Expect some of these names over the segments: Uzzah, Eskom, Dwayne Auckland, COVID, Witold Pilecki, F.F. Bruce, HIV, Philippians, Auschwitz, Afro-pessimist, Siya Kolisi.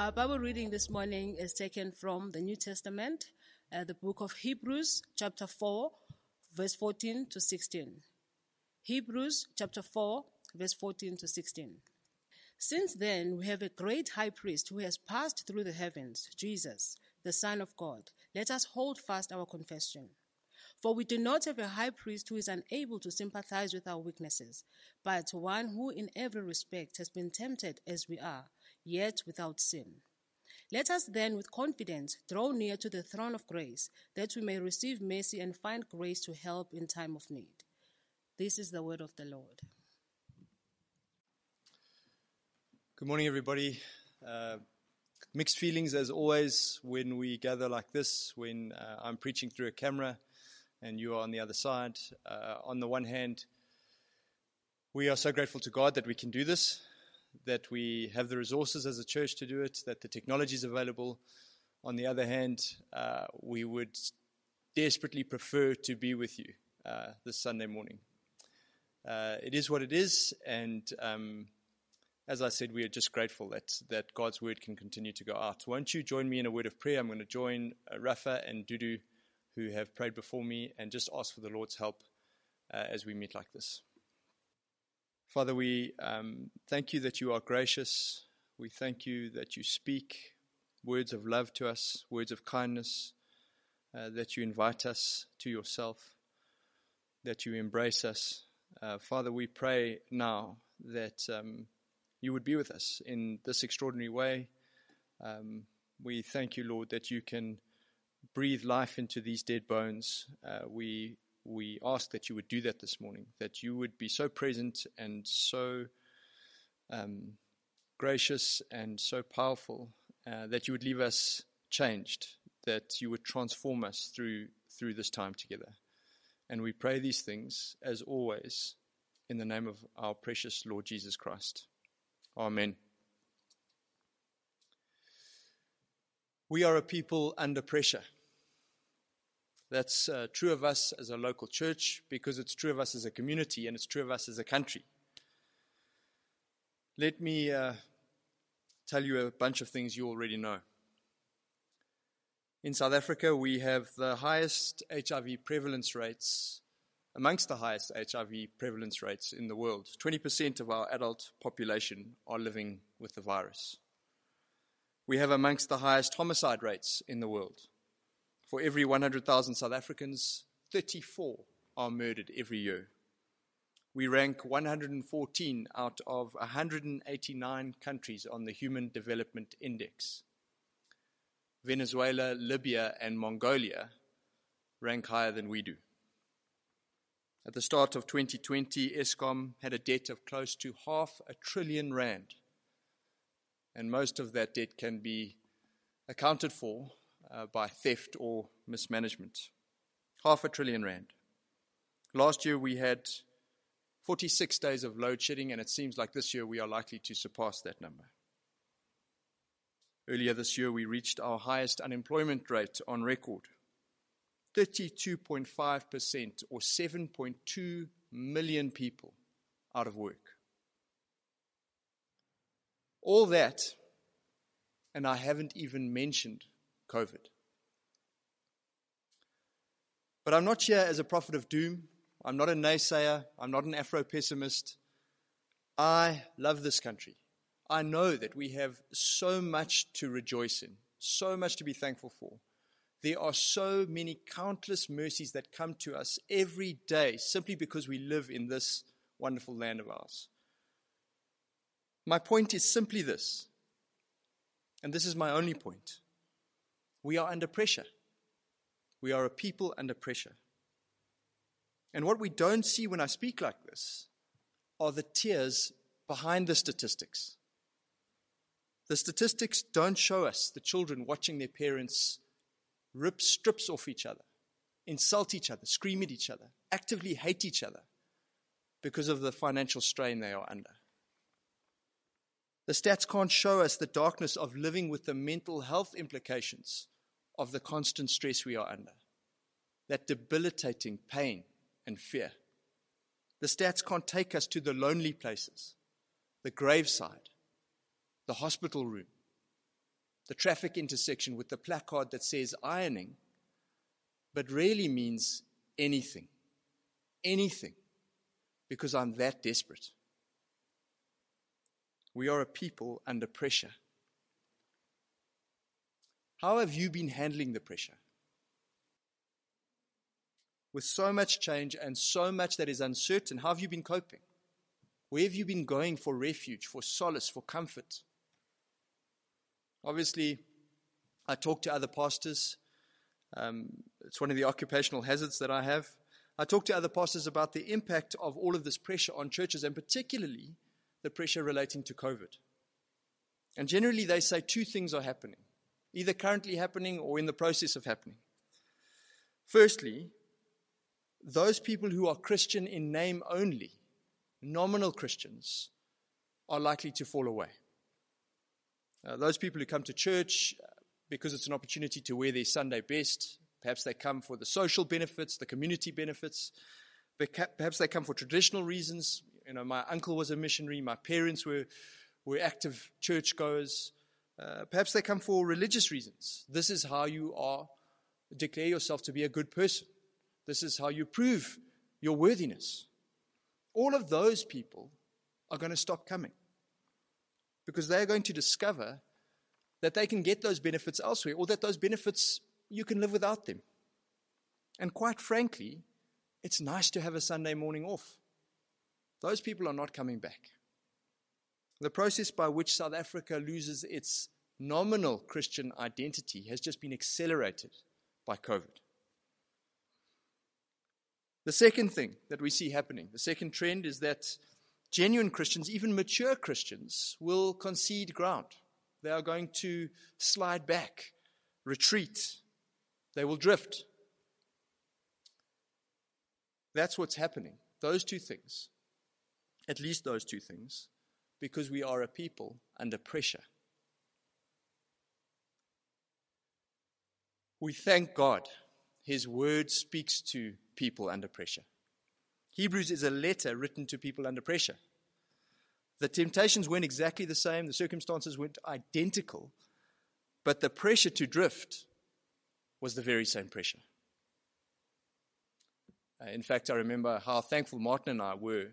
Our Bible reading this morning is taken from the New Testament, the book of Hebrews, chapter 4, verse 14 to 16. Hebrews, chapter 4, verse 14 to 16. Since then, we have a great high priest who has passed through the heavens, Jesus, the Son of God. Let us hold fast our confession. For we do not have a high priest who is unable to sympathize with our weaknesses, but one who in every respect has been tempted as we are, yet without sin. Let us then with confidence draw near to the throne of grace, that we may receive mercy and find grace to help in time of need. This is the word of the Lord. Good morning, everybody. Mixed feelings as always when we gather like this, when I'm preaching through a camera and you are on the other side. On the one hand, we are so grateful to God that we can do this, that we have the resources as a church to do it, that the technology is available. On the other hand, we would desperately prefer to be with you this Sunday morning. It is what it is, and as I said, we are just grateful that God's word can continue to go out. Won't you join me in a word of prayer? I'm going to join Rafa and Dudu, who have prayed before me, and just ask for the Lord's help as we meet like this. Father, we thank you that you are gracious. We thank you that you speak words of love to us, words of kindness, that you invite us to yourself, that you embrace us. Father, we pray now that you would be with us in this extraordinary way. We thank you, Lord, that you can breathe life into these dead bones. We ask that you would do that this morning, that you would be so present and so gracious and so powerful, that you would leave us changed, that you would transform us through this time together. And we pray these things, as always, in the name of our precious Lord Jesus Christ. Amen. We are a people under pressure. That's true of us as a local church, because it's true of us as a community, and it's true of us as a country. Let me tell you a bunch of things you already know. In South Africa, we have the highest HIV prevalence rates, amongst the highest HIV prevalence rates in the world. 20% of our adult population are living with the virus. We have amongst the highest homicide rates in the world. For every 100,000 South Africans, 34 are murdered every year. We rank 114 out of 189 countries on the Human Development Index. Venezuela, Libya, and Mongolia rank higher than we do. At the start of 2020, Eskom had a debt of close to $500 billion. And most of that debt can be accounted for by theft or mismanagement. $500 billion. Last year we had 46 days of load shedding, and it seems like this year we are likely to surpass that number. Earlier this year we reached our highest unemployment rate on record. 32.5%, or 7.2 million people out of work. All that, and I haven't even mentioned COVID. But I'm not here as a prophet of doom. I'm not a naysayer. I'm not an Afro-pessimist. I love this country. I know that we have so much to rejoice in, so much to be thankful for. There are so many countless mercies that come to us every day simply because we live in this wonderful land of ours. My point is simply this, and this is my only point. We are under pressure. We are a people under pressure. And what we don't see when I speak like this are the tears behind the statistics. The statistics don't show us the children watching their parents rip strips off each other, insult each other, scream at each other, actively hate each other because of the financial strain they are under. The stats can't show us the darkness of living with the mental health implications of the constant stress we are under, that debilitating pain and fear. The stats can't take us to the lonely places, the graveside, the hospital room, the traffic intersection with the placard that says ironing, but really means anything. Anything. Because I'm that desperate. We are a people under pressure. How have you been handling the pressure? With so much change and so much that is uncertain, how have you been coping? Where have you been going for refuge, for solace, for comfort? Obviously, I talk to other pastors. It's one of the occupational hazards that I have. I talk to other pastors about the impact of all of this pressure on churches, and particularly the pressure relating to COVID. And generally, they say two things are happening, either currently happening or in the process of happening. Firstly, those people who are Christian in name only, nominal Christians, are likely to fall away. Those people who come to church because it's an opportunity to wear their Sunday best, perhaps they come for the social benefits, the community benefits, perhaps they come for traditional reasons. You know, my uncle was a missionary, my parents were active churchgoers. Perhaps they come for religious reasons. This is how you declare yourself to be a good person. This is how you prove your worthiness. All of those people are going to stop coming because they're going to discover that they can get those benefits elsewhere, or that those benefits, you can live without them. And quite frankly, it's nice to have a Sunday morning off. Those people are not coming back. The process by which South Africa loses its nominal Christian identity has just been accelerated by COVID. The second thing that we see happening, the second trend, is that genuine Christians, even mature Christians, will concede ground. They are going to slide back, retreat. They will drift. That's what's happening. Those two things. At least those two things, because we are a people under pressure. We thank God. His word speaks to people under pressure. Hebrews is a letter written to people under pressure. The temptations weren't exactly the same. The circumstances weren't identical. But the pressure to drift was the very same pressure. In fact, I remember how thankful Martin and I were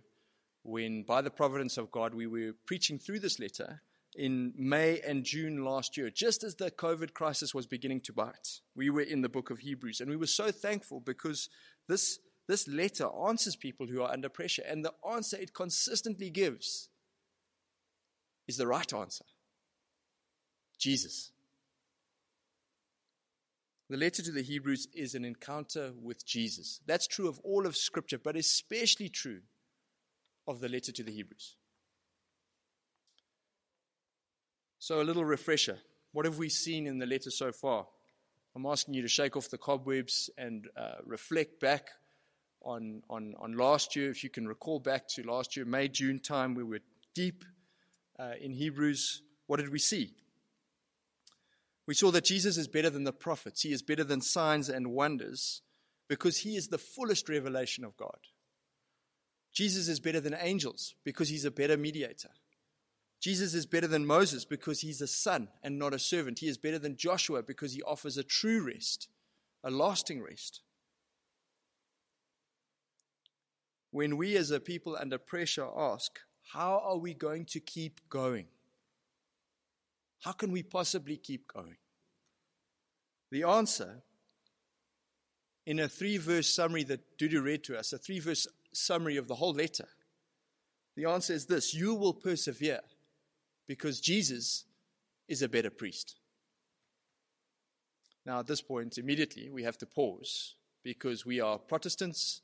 when, by the providence of God, we were preaching through this letter in May and June last year, just as the COVID crisis was beginning to bite. We were in the book of Hebrews, and we were so thankful because this letter answers people who are under pressure, and the answer it consistently gives is the right answer: Jesus. The letter to the Hebrews is an encounter with Jesus. That's true of all of Scripture, but especially true of the letter to the Hebrews. So a little refresher. What have we seen in the letter so far? I'm asking you to shake off the cobwebs and reflect back on last year. If you can recall back to last year, May, June time, we were deep in Hebrews. What did we see? We saw that Jesus is better than the prophets. He is better than signs and wonders because he is the fullest revelation of God. Jesus is better than angels because he's a better mediator. Jesus is better than Moses because he's a son and not a servant. He is better than Joshua because he offers a true rest, a lasting rest. When we as a people under pressure ask, how are we going to keep going? How can we possibly keep going? The answer, in a three-verse summary that Dudu read to us, a three-verse summary of the whole letter, the answer is this: you will persevere because Jesus is a better priest. Now, at this point, immediately, we have to pause because we are Protestants,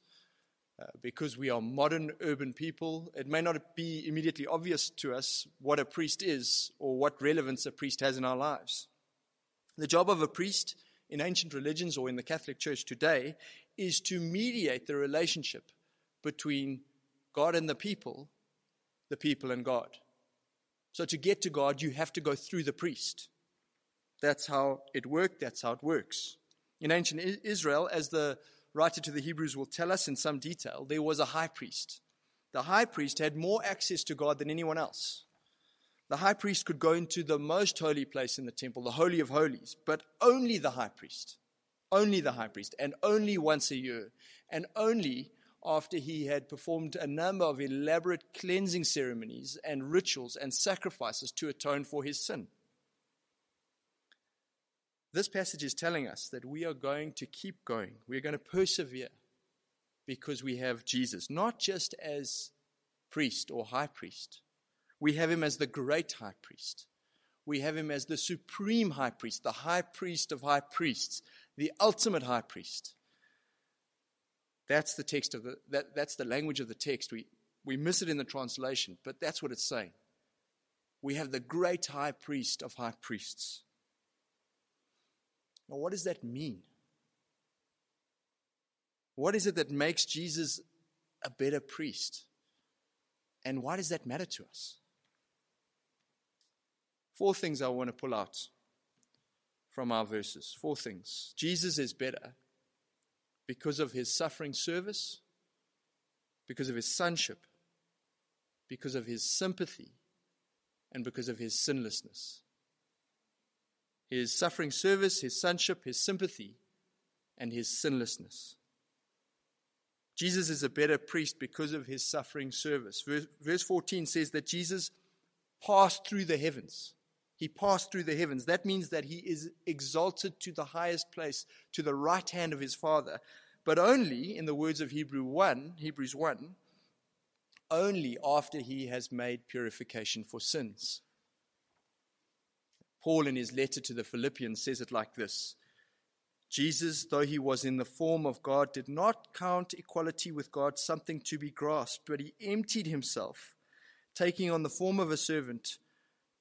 because we are modern urban people. It may not be immediately obvious to us what a priest is or what relevance a priest has in our lives. The job of a priest in ancient religions or in the Catholic Church today is to mediate the relationship between God and the people and God. So to get to God, you have to go through the priest. That's how it worked. That's how it works. In ancient Israel, as the writer to the Hebrews will tell us in some detail, there was a high priest. The high priest had more access to God than anyone else. The high priest could go into the most holy place in the temple, the Holy of Holies, but only the high priest, and only once a year, and only after he had performed a number of elaborate cleansing ceremonies and rituals and sacrifices to atone for his sin. This passage is telling us that we are going to keep going. We're going to persevere because we have Jesus, not just as priest or high priest. We have him as the great high priest. We have him as the supreme high priest, the high priest of high priests, the ultimate high priest. That's the text of that's the language of the text. We miss it in the translation, but that's what it's saying. We have the great high priest of high priests. Now, what does that mean? What is it that makes Jesus a better priest? And why does that matter to us? Four things I want to pull out from our verses. Four things. Jesus is better because of his suffering service, because of his sonship, because of his sympathy, and because of his sinlessness. His suffering service, his sonship, his sympathy, and his sinlessness. Jesus is a better priest because of his suffering service. Verse 14 says that Jesus passed through the heavens. He passed through the heavens. That means that he is exalted to the highest place, to the right hand of his Father. But only, in the words of Hebrews 1, only after he has made purification for sins. Paul, in his letter to the Philippians, says it like this. Jesus, though he was in the form of God, did not count equality with God something to be grasped, but he emptied himself, taking on the form of a servant,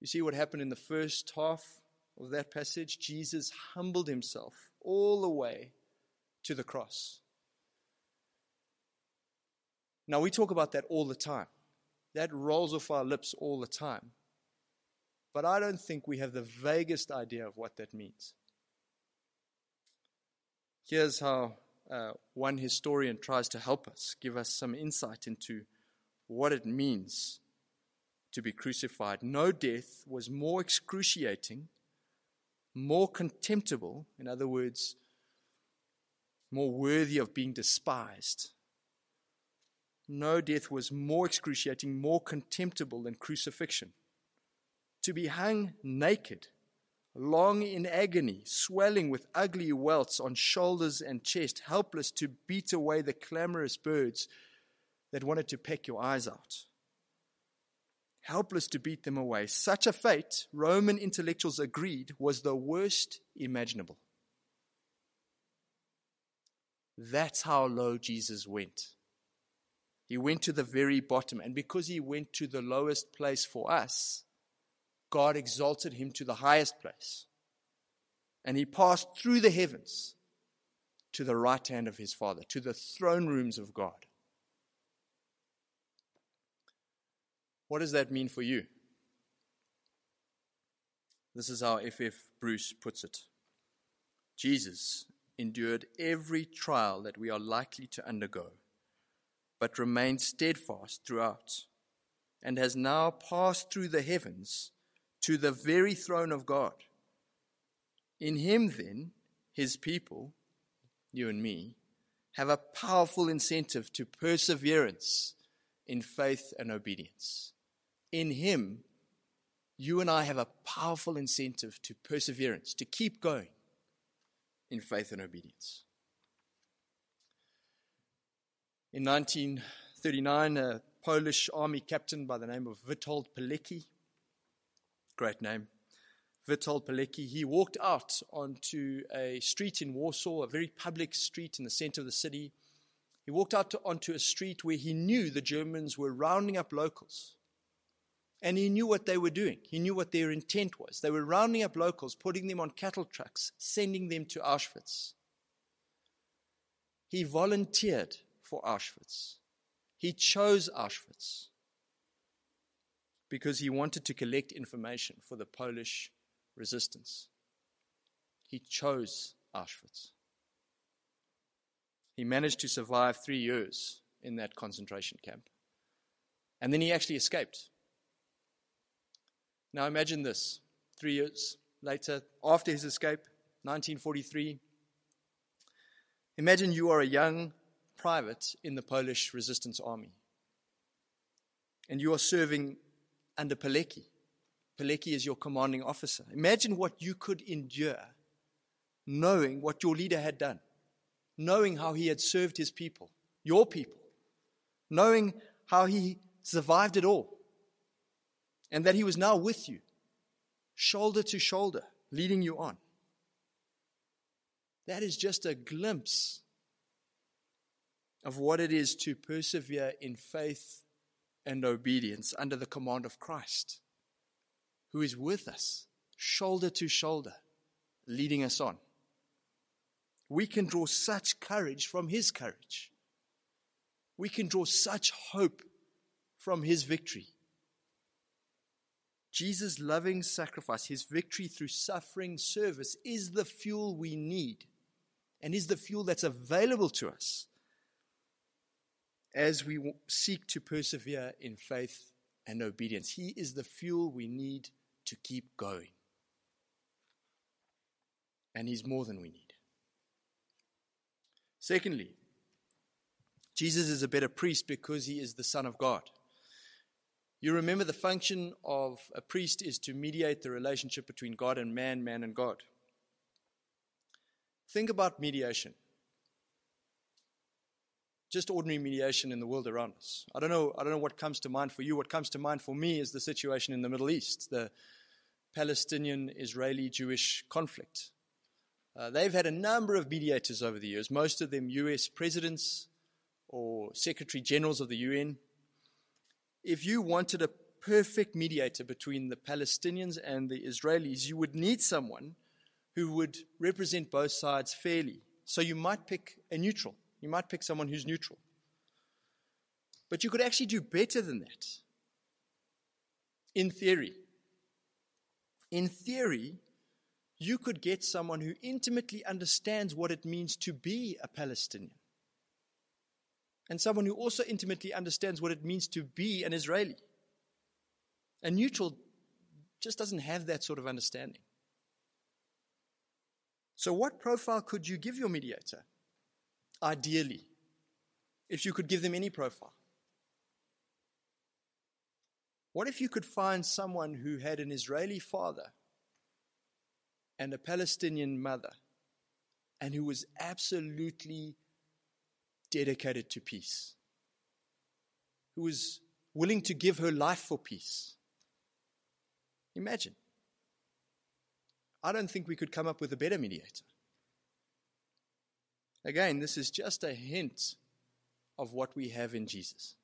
You see what happened in the first half of that passage? Jesus humbled himself all the way to the cross. Now, we talk about that all the time. That rolls off our lips all the time. But I don't think we have the vaguest idea of what that means. Here's how one historian tries to help us, give us some insight into what it means to be crucified. No death was more excruciating, more contemptible, in other words, more worthy of being despised. No death was more excruciating, more contemptible than crucifixion. To be hung naked, long in agony, swelling with ugly welts on shoulders and chest, helpless to beat away the clamorous birds that wanted to peck your eyes out. Helpless to beat them away. Such a fate, Roman intellectuals agreed, was the worst imaginable. That's how low Jesus went. He went to the very bottom, and because he went to the lowest place for us, God exalted him to the highest place, and he passed through the heavens to the right hand of his Father, to the throne rooms of God. What does that mean for you? This is how F.F. Bruce puts it. Jesus endured every trial that we are likely to undergo, but remained steadfast throughout, and has now passed through the heavens to the very throne of God. In him, then, his people, you and me, have a powerful incentive to perseverance in faith and obedience. In him, you and I have a powerful incentive to perseverance, to keep going in faith and obedience. In 1939, a Polish army captain by the name of Witold Pilecki, great name, Witold Pilecki, he walked out onto a street in Warsaw, a very public street in the center of the city. He walked out onto a street where he knew the Germans were rounding up locals. And he knew what they were doing. He knew what their intent was. They were rounding up locals, putting them on cattle trucks, sending them to Auschwitz. He volunteered for Auschwitz. He chose Auschwitz because he wanted to collect information for the Polish resistance. He chose Auschwitz. He managed to survive 3 years in that concentration camp. And then he actually escaped. Now imagine this, 3 years later, after his escape, 1943. Imagine you are a young private in the Polish resistance army. And you are serving under Pilecki. Pilecki is your commanding officer. Imagine what you could endure knowing what your leader had done, knowing how he had served his people, your people, knowing how he survived it all, and that he was now with you, shoulder to shoulder, leading you on. That is just a glimpse of what it is to persevere in faith and obedience under the command of Christ, who is with us, shoulder to shoulder, leading us on. We can draw such courage from his courage. We can draw such hope from his victory. Jesus' loving sacrifice, his victory through suffering service, is the fuel we need and is the fuel that's available to us as we seek to persevere in faith and obedience. He is the fuel we need to keep going. And he's more than we need. Secondly, Jesus is a better priest because he is the Son of God. You remember the function of a priest is to mediate the relationship between God and man and God. Think about mediation. Just ordinary mediation in the world around us. I don't know what comes to mind for you. What comes to mind for me is the situation in the Middle East, the Palestinian-Israeli-Jewish conflict. They've had a number of mediators over the years, most of them U.S. presidents or secretary generals of the UN. If you wanted a perfect mediator between the Palestinians and the Israelis, you would need someone who would represent both sides fairly. So you might pick a neutral. You might pick someone who's neutral. But you could actually do better than that, in theory. In theory, you could get someone who intimately understands what it means to be a Palestinian, and someone who also intimately understands what it means to be an Israeli. A neutral just doesn't have that sort of understanding. So what profile could you give your mediator, ideally, if you could give them any profile? What if you could find someone who had an Israeli father and a Palestinian mother, and who was absolutely dedicated to peace, who was willing to give her life for peace? Imagine. I don't think we could come up with a better mediator. Again, this is just a hint of what we have in Jesus.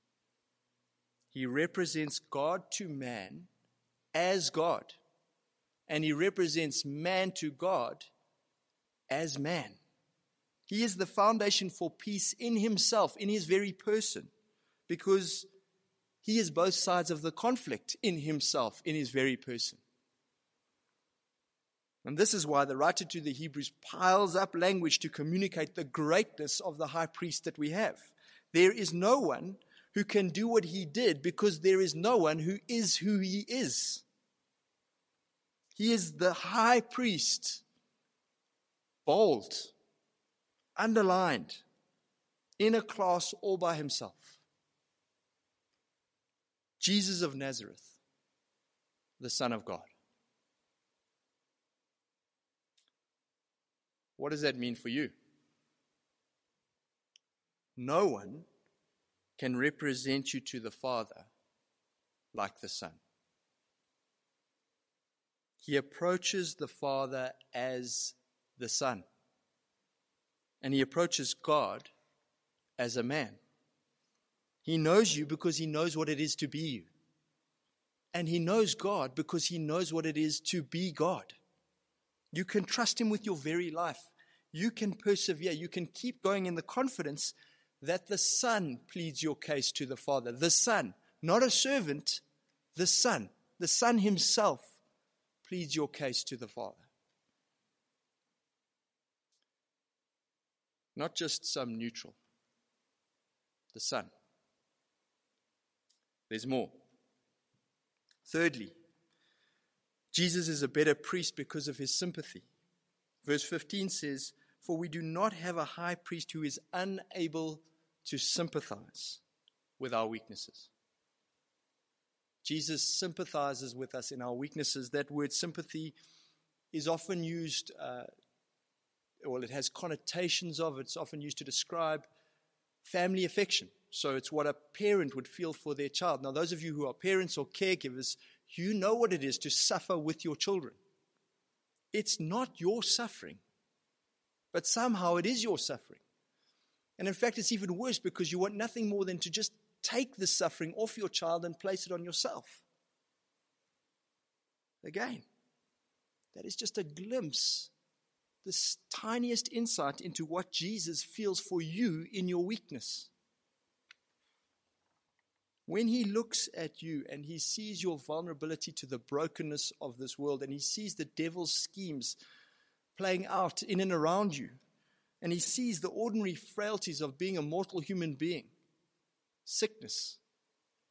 He represents God to man as God, and he represents man to God as man. He is the foundation for peace in himself, in his very person, because he is both sides of the conflict in himself, in his very person. And this is why the writer to the Hebrews piles up language to communicate the greatness of the high priest that we have. There is no one who can do what he did, because there is no one who is who he is. He is the high priest, bold, underlined, in a class all by himself. Jesus of Nazareth, the Son of God. What does that mean for you? No one can represent you to the Father like the Son. He approaches the Father as the Son. And he approaches God as a man. He knows you because he knows what it is to be you. And he knows God because he knows what it is to be God. You can trust him with your very life. You can persevere. You can keep going in the confidence that the Son pleads your case to the Father. The Son, not a servant, the Son. The Son himself pleads your case to the Father. Not just some neutral. The Son. There's more. Thirdly, Jesus is a better priest because of his sympathy. Verse 15 says, "For we do not have a high priest who is unable to sympathize with our weaknesses." Jesus sympathizes with us in our weaknesses. That word sympathy is often used, it has connotations of, it's often used to describe family affection. So it's what a parent would feel for their child. Now, those of you who are parents or caregivers, you know what it is to suffer with your children. It's not your suffering, but somehow it is your suffering. And in fact, it's even worse because you want nothing more than to just take the suffering off your child and place it on yourself. Again, that is just a glimpse, this tiniest insight into what Jesus feels for you in your weakness. When he looks at you and he sees your vulnerability to the brokenness of this world, and he sees the devil's schemes playing out in and around you, and he sees the ordinary frailties of being a mortal human being, sickness,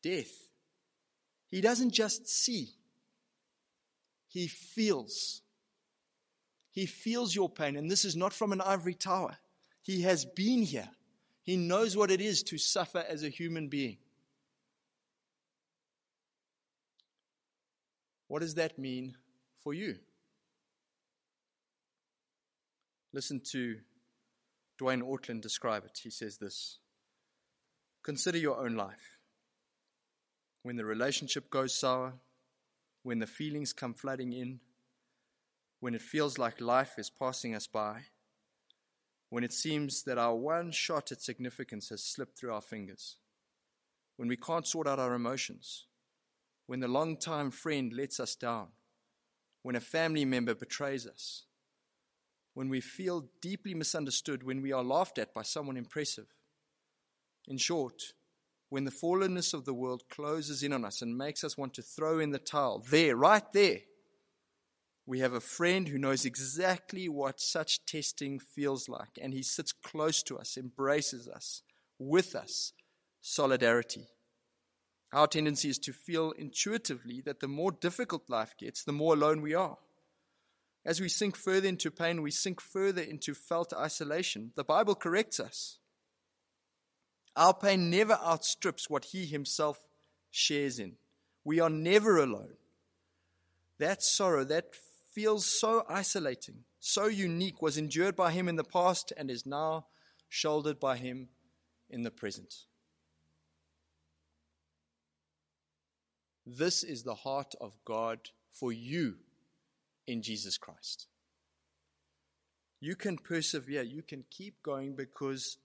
death, he doesn't just see, he feels. He feels your pain, and this is not from an ivory tower. He has been here. He knows what it is to suffer as a human being. What does that mean for you? Listen to Dwayne Auckland describe it. He says this: "Consider your own life. When the relationship goes sour, when the feelings come flooding in, when it feels like life is passing us by, when it seems that our one shot at significance has slipped through our fingers, when we can't sort out our emotions, when the long-time friend lets us down, when a family member betrays us, when we feel deeply misunderstood, when we are laughed at by someone impressive. In short, when the fallenness of the world closes in on us and makes us want to throw in the towel, there, right there, we have a friend who knows exactly what such testing feels like, and he sits close to us, embraces us, with us, solidarity. Our tendency is to feel intuitively that the more difficult life gets, the more alone we are. As we sink further into pain, we sink further into felt isolation. The Bible corrects us. Our pain never outstrips what he himself shares in. We are never alone. That sorrow that feels so isolating, so unique, was endured by him in the past and is now shouldered by him in the present." This is the heart of God for you in Jesus Christ. You can persevere, you can keep going because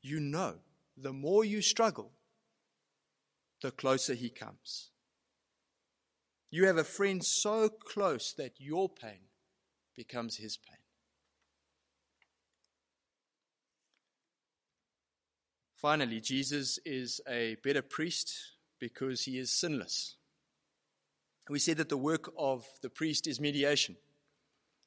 you know the more you struggle, the closer he comes. You have a friend so close that your pain becomes his pain. Finally, Jesus is a better priest because he is sinless. We said that the work of the priest is mediation.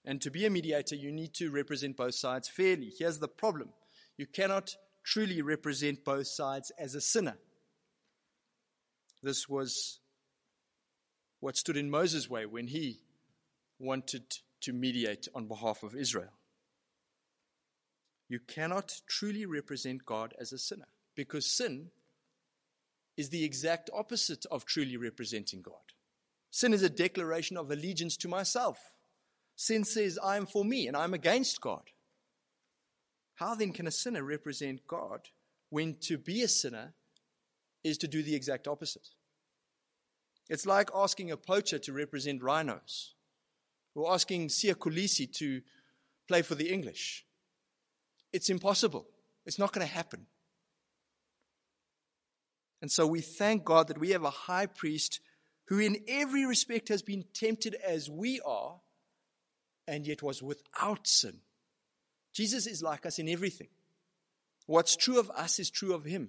And to be a mediator, you need to represent both sides fairly. Here's the problem. You cannot truly represent both sides as a sinner. This was what stood in Moses' way when he wanted to mediate on behalf of Israel. You cannot truly represent God as a sinner because sin is the exact opposite of truly representing God. Sin is a declaration of allegiance to myself. Sin says, I am for me and I am against God. How then can a sinner represent God when to be a sinner is to do the exact opposite? It's like asking a poacher to represent rhinos or asking Siya Kolisi to play for the English. It's impossible. It's not going to happen. And so we thank God that we have a high priest who in every respect has been tempted as we are, and yet was without sin. Jesus is like us in everything. What's true of us is true of him,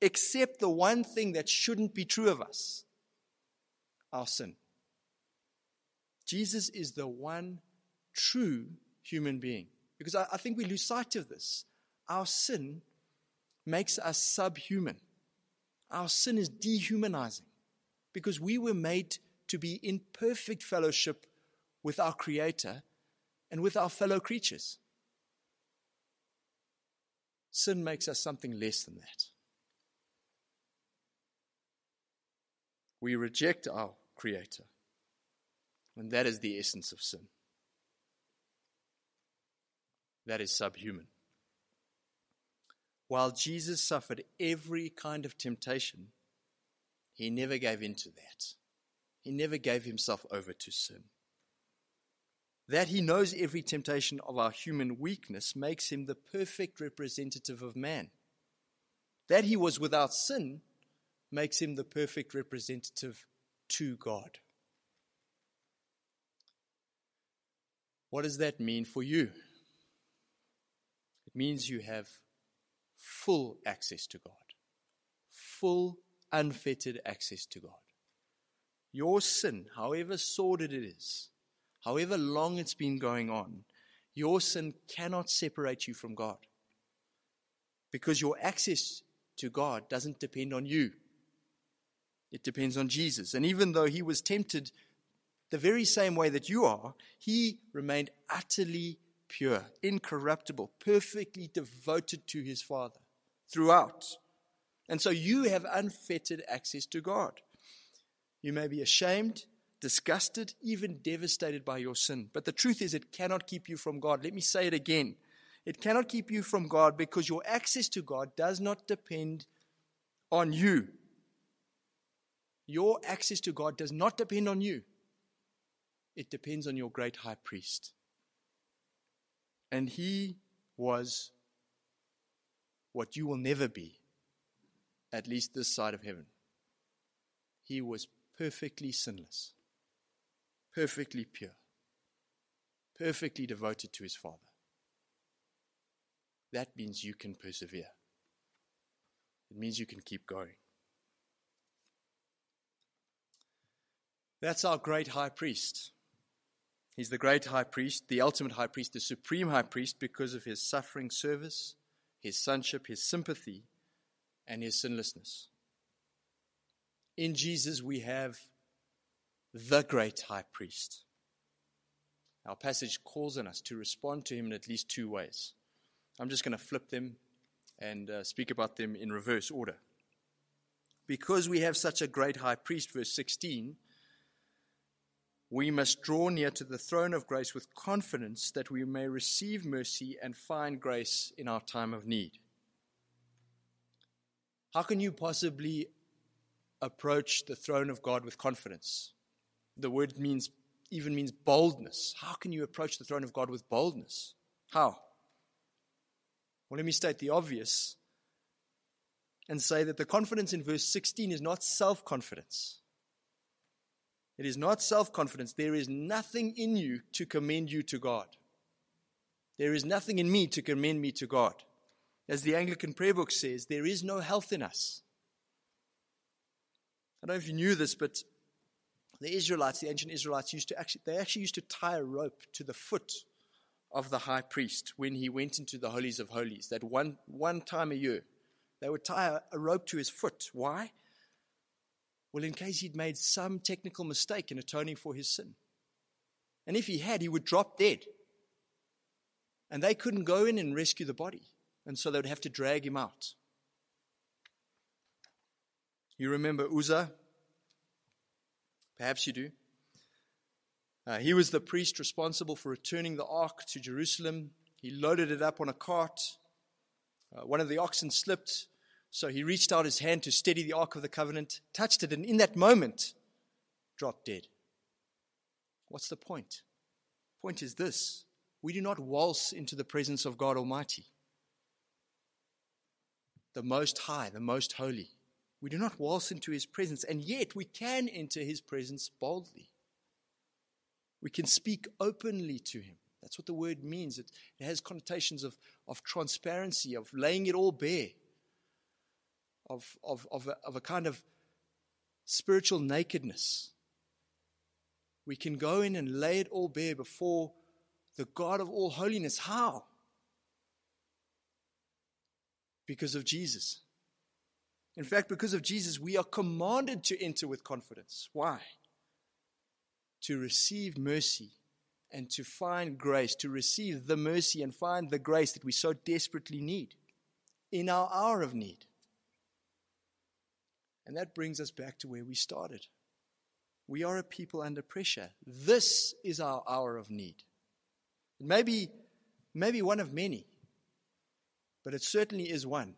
except the one thing that shouldn't be true of us, our sin. Jesus is the one true human being. Because I think we lose sight of this. Our sin makes us subhuman. Our sin is dehumanizing because we were made to be in perfect fellowship with our Creator and with our fellow creatures. Sin makes us something less than that. We reject our Creator, and that is the essence of sin. That is subhuman. While Jesus suffered every kind of temptation, he never gave in to that. He never gave himself over to sin. That he knows every temptation of our human weakness makes him the perfect representative of man. That he was without sin makes him the perfect representative to God. What does that mean for you? It means you have full access to God. Full, unfettered access to God. Your sin, however sordid it is, however long it's been going on, your sin cannot separate you from God. Because your access to God doesn't depend on you. It depends on Jesus. And even though he was tempted the very same way that you are, he remained utterly pure, incorruptible, perfectly devoted to his Father throughout. And so you have unfettered access to God. You may be ashamed, disgusted, even devastated by your sin. But the truth is, it cannot keep you from God. Let me say it again. It cannot keep you from God because your access to God does not depend on you. Your access to God does not depend on you. It depends on your great high priest. And he was what you will never be, at least this side of heaven. He was perfectly sinless, perfectly pure, perfectly devoted to his Father. That means you can persevere. It means you can keep going. That's our great high priest. He's the great high priest, the ultimate high priest, the supreme high priest because of his suffering service, his sonship, his sympathy, and his sinlessness. In Jesus, we have the great high priest. Our passage calls on us to respond to him in at least two ways. I'm just going to flip them and speak about them in reverse order. Because we have such a great high priest, verse 16, we must draw near to the throne of grace with confidence that we may receive mercy and find grace in our time of need. How can you possibly approach the throne of God with confidence? The word means boldness. How can you approach the throne of God with boldness? How? Well, let me state the obvious and say that the confidence in verse 16 is not self-confidence. It is not self-confidence. There is nothing in you to commend you to God. There is nothing in me to commend me to God. As the Anglican Prayer Book says, there is no health in us. I don't know if you knew this, but the Israelites, the ancient Israelites, used to tie a rope to the foot of the high priest when he went into the holies of holies. That one time a year, they would tie a rope to his foot. Why? Well, in case he'd made some technical mistake in atoning for his sin. And if he had, he would drop dead. And they couldn't go in and rescue the body. And so they would have to drag him out. You remember Uzzah? Perhaps you do. He was the priest responsible for returning the ark to Jerusalem. He loaded it up on a cart. One of the oxen slipped. So he reached out his hand to steady the Ark of the Covenant, touched it, and in that moment, dropped dead. What's the point? The point is this. We do not waltz into the presence of God Almighty, the Most High, the Most Holy, We do not waltz into his presence, and yet we can enter his presence boldly. We can speak openly to him. That's what the word means. It has connotations of transparency, of laying it all bare, of a kind of spiritual nakedness. We can go in and lay it all bare before the God of all holiness. How? Because of Jesus. In fact, because of Jesus, we are commanded to enter with confidence. Why? To receive mercy and to find grace, to receive the mercy and find the grace that we so desperately need in our hour of need. And that brings us back to where we started. We are a people under pressure. This is our hour of need. Maybe one of many, but it certainly is one.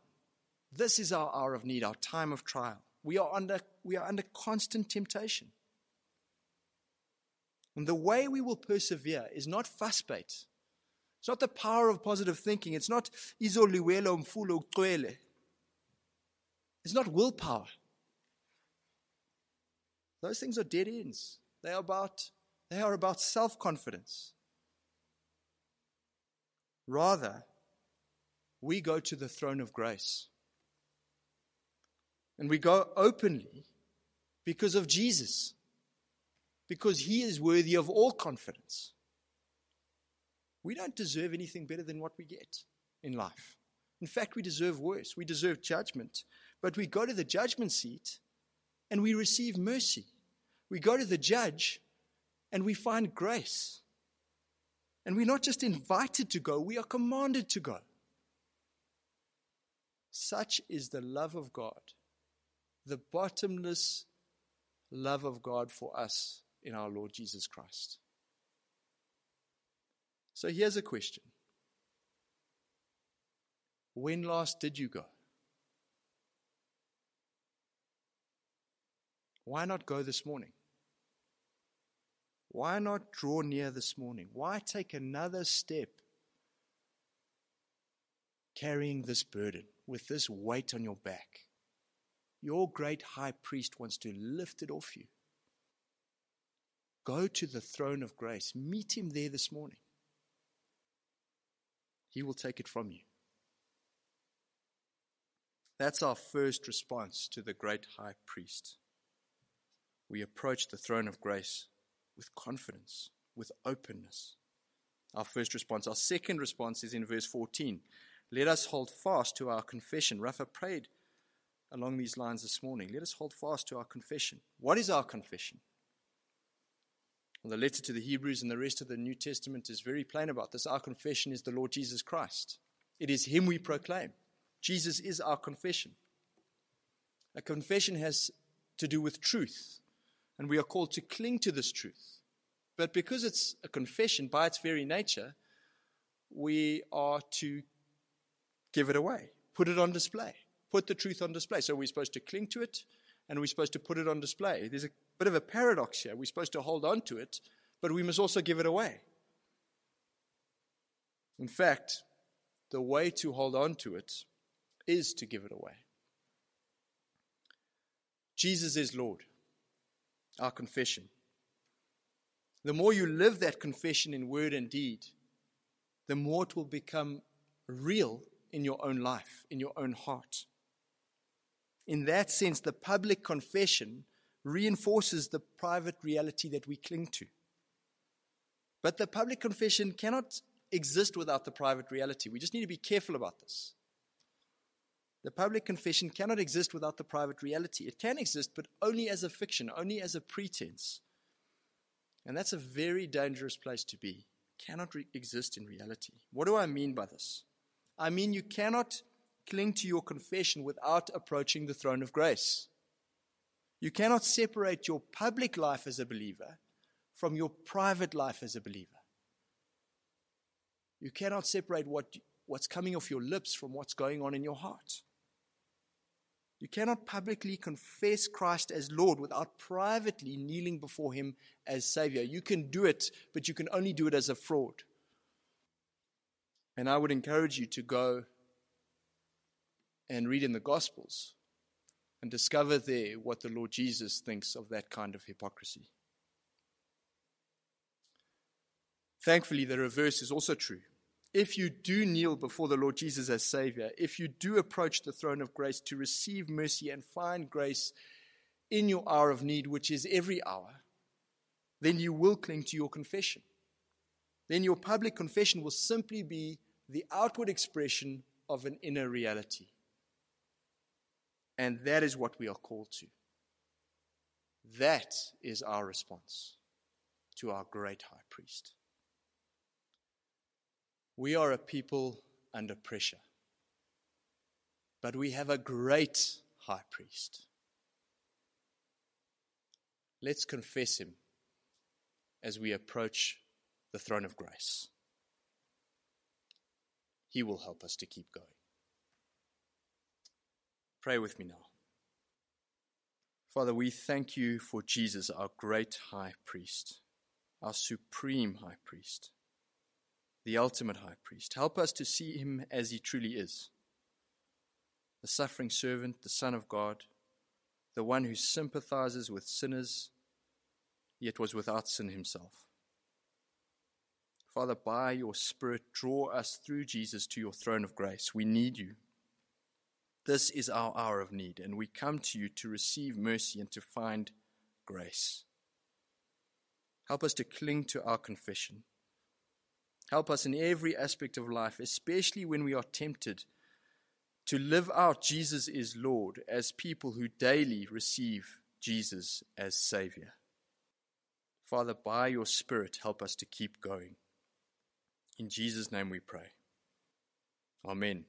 This is our hour of need, our time of trial. We are under constant temptation. And the way we will persevere is not fussbait. It's not the power of positive thinking. It's not izoluelo mfulo kwele. It's not willpower. Those things are dead ends. They are about self-confidence. Rather, we go to the throne of grace. And we go openly because of Jesus. Because he is worthy of all confidence. We don't deserve anything better than what we get in life. In fact, we deserve worse. We deserve judgment. But we go to the judgment seat and we receive mercy. We go to the judge and we find grace. And we're not just invited to go, we are commanded to go. Such is the love of God, the bottomless love of God for us in our Lord Jesus Christ. So here's a question. When last did you go? Why not go this morning? Why not draw near this morning? Why take another step carrying this burden with this weight on your back? Your great high priest wants to lift it off you. Go to the throne of grace. Meet him there this morning. He will take it from you. That's our first response to the great high priest. We approach the throne of grace with confidence, with openness. Our first response. Our second response is in verse 14. Let us hold fast to our confession. Rafa prayed along these lines this morning. Let us hold fast to our confession. What is our confession? Well, the letter to the Hebrews and the rest of the New Testament is very plain about this. Our confession is the Lord Jesus Christ. It is him we proclaim. Jesus is our confession. A confession has to do with truth, and we are called to cling to this truth. But because it's a confession by its very nature, we are to give it away, put it on display. Put the truth on display. So we're supposed to cling to it, and we're supposed to put it on display. There's a bit of a paradox here. We're supposed to hold on to it, but we must also give it away. In fact, the way to hold on to it is to give it away. Jesus is Lord, our confession. The more you live that confession in word and deed, the more it will become real in your own life, in your own heart. In that sense, the public confession reinforces the private reality that we cling to. But the public confession cannot exist without the private reality. We just need to be careful about this. The public confession cannot exist without the private reality. It can exist, but only as a fiction, only as a pretense. And that's a very dangerous place to be. It cannot exist in reality. What do I mean by this? I mean, you cannot cling to your confession without approaching the throne of grace. You cannot separate your public life as a believer from your private life as a believer. You cannot separate what's coming off your lips from what's going on in your heart. You cannot publicly confess Christ as Lord without privately kneeling before him as Savior. You can do it, but you can only do it as a fraud. And I would encourage you to go and read in the Gospels and discover there what the Lord Jesus thinks of that kind of hypocrisy. Thankfully, the reverse is also true. If you do kneel before the Lord Jesus as Savior, if you do approach the throne of grace to receive mercy and find grace in your hour of need, which is every hour, then you will cling to your confession. Then your public confession will simply be the outward expression of an inner reality. And that is what we are called to. That is our response to our great high priest. We are a people under pressure, but we have a great high priest. Let's confess him as we approach the throne of grace. He will help us to keep going. Pray with me now. Father, we thank you for Jesus, our great high priest, our supreme high priest, the ultimate high priest. Help us to see him as he truly is, the suffering servant, the Son of God, the one who sympathizes with sinners, yet was without sin himself. Father, by your Spirit, draw us through Jesus to your throne of grace. We need you. This is our hour of need, and we come to you to receive mercy and to find grace. Help us to cling to our confession. Help us in every aspect of life, especially when we are tempted to live out Jesus is Lord as people who daily receive Jesus as Savior. Father, by your Spirit, help us to keep going. In Jesus' name we pray. Amen.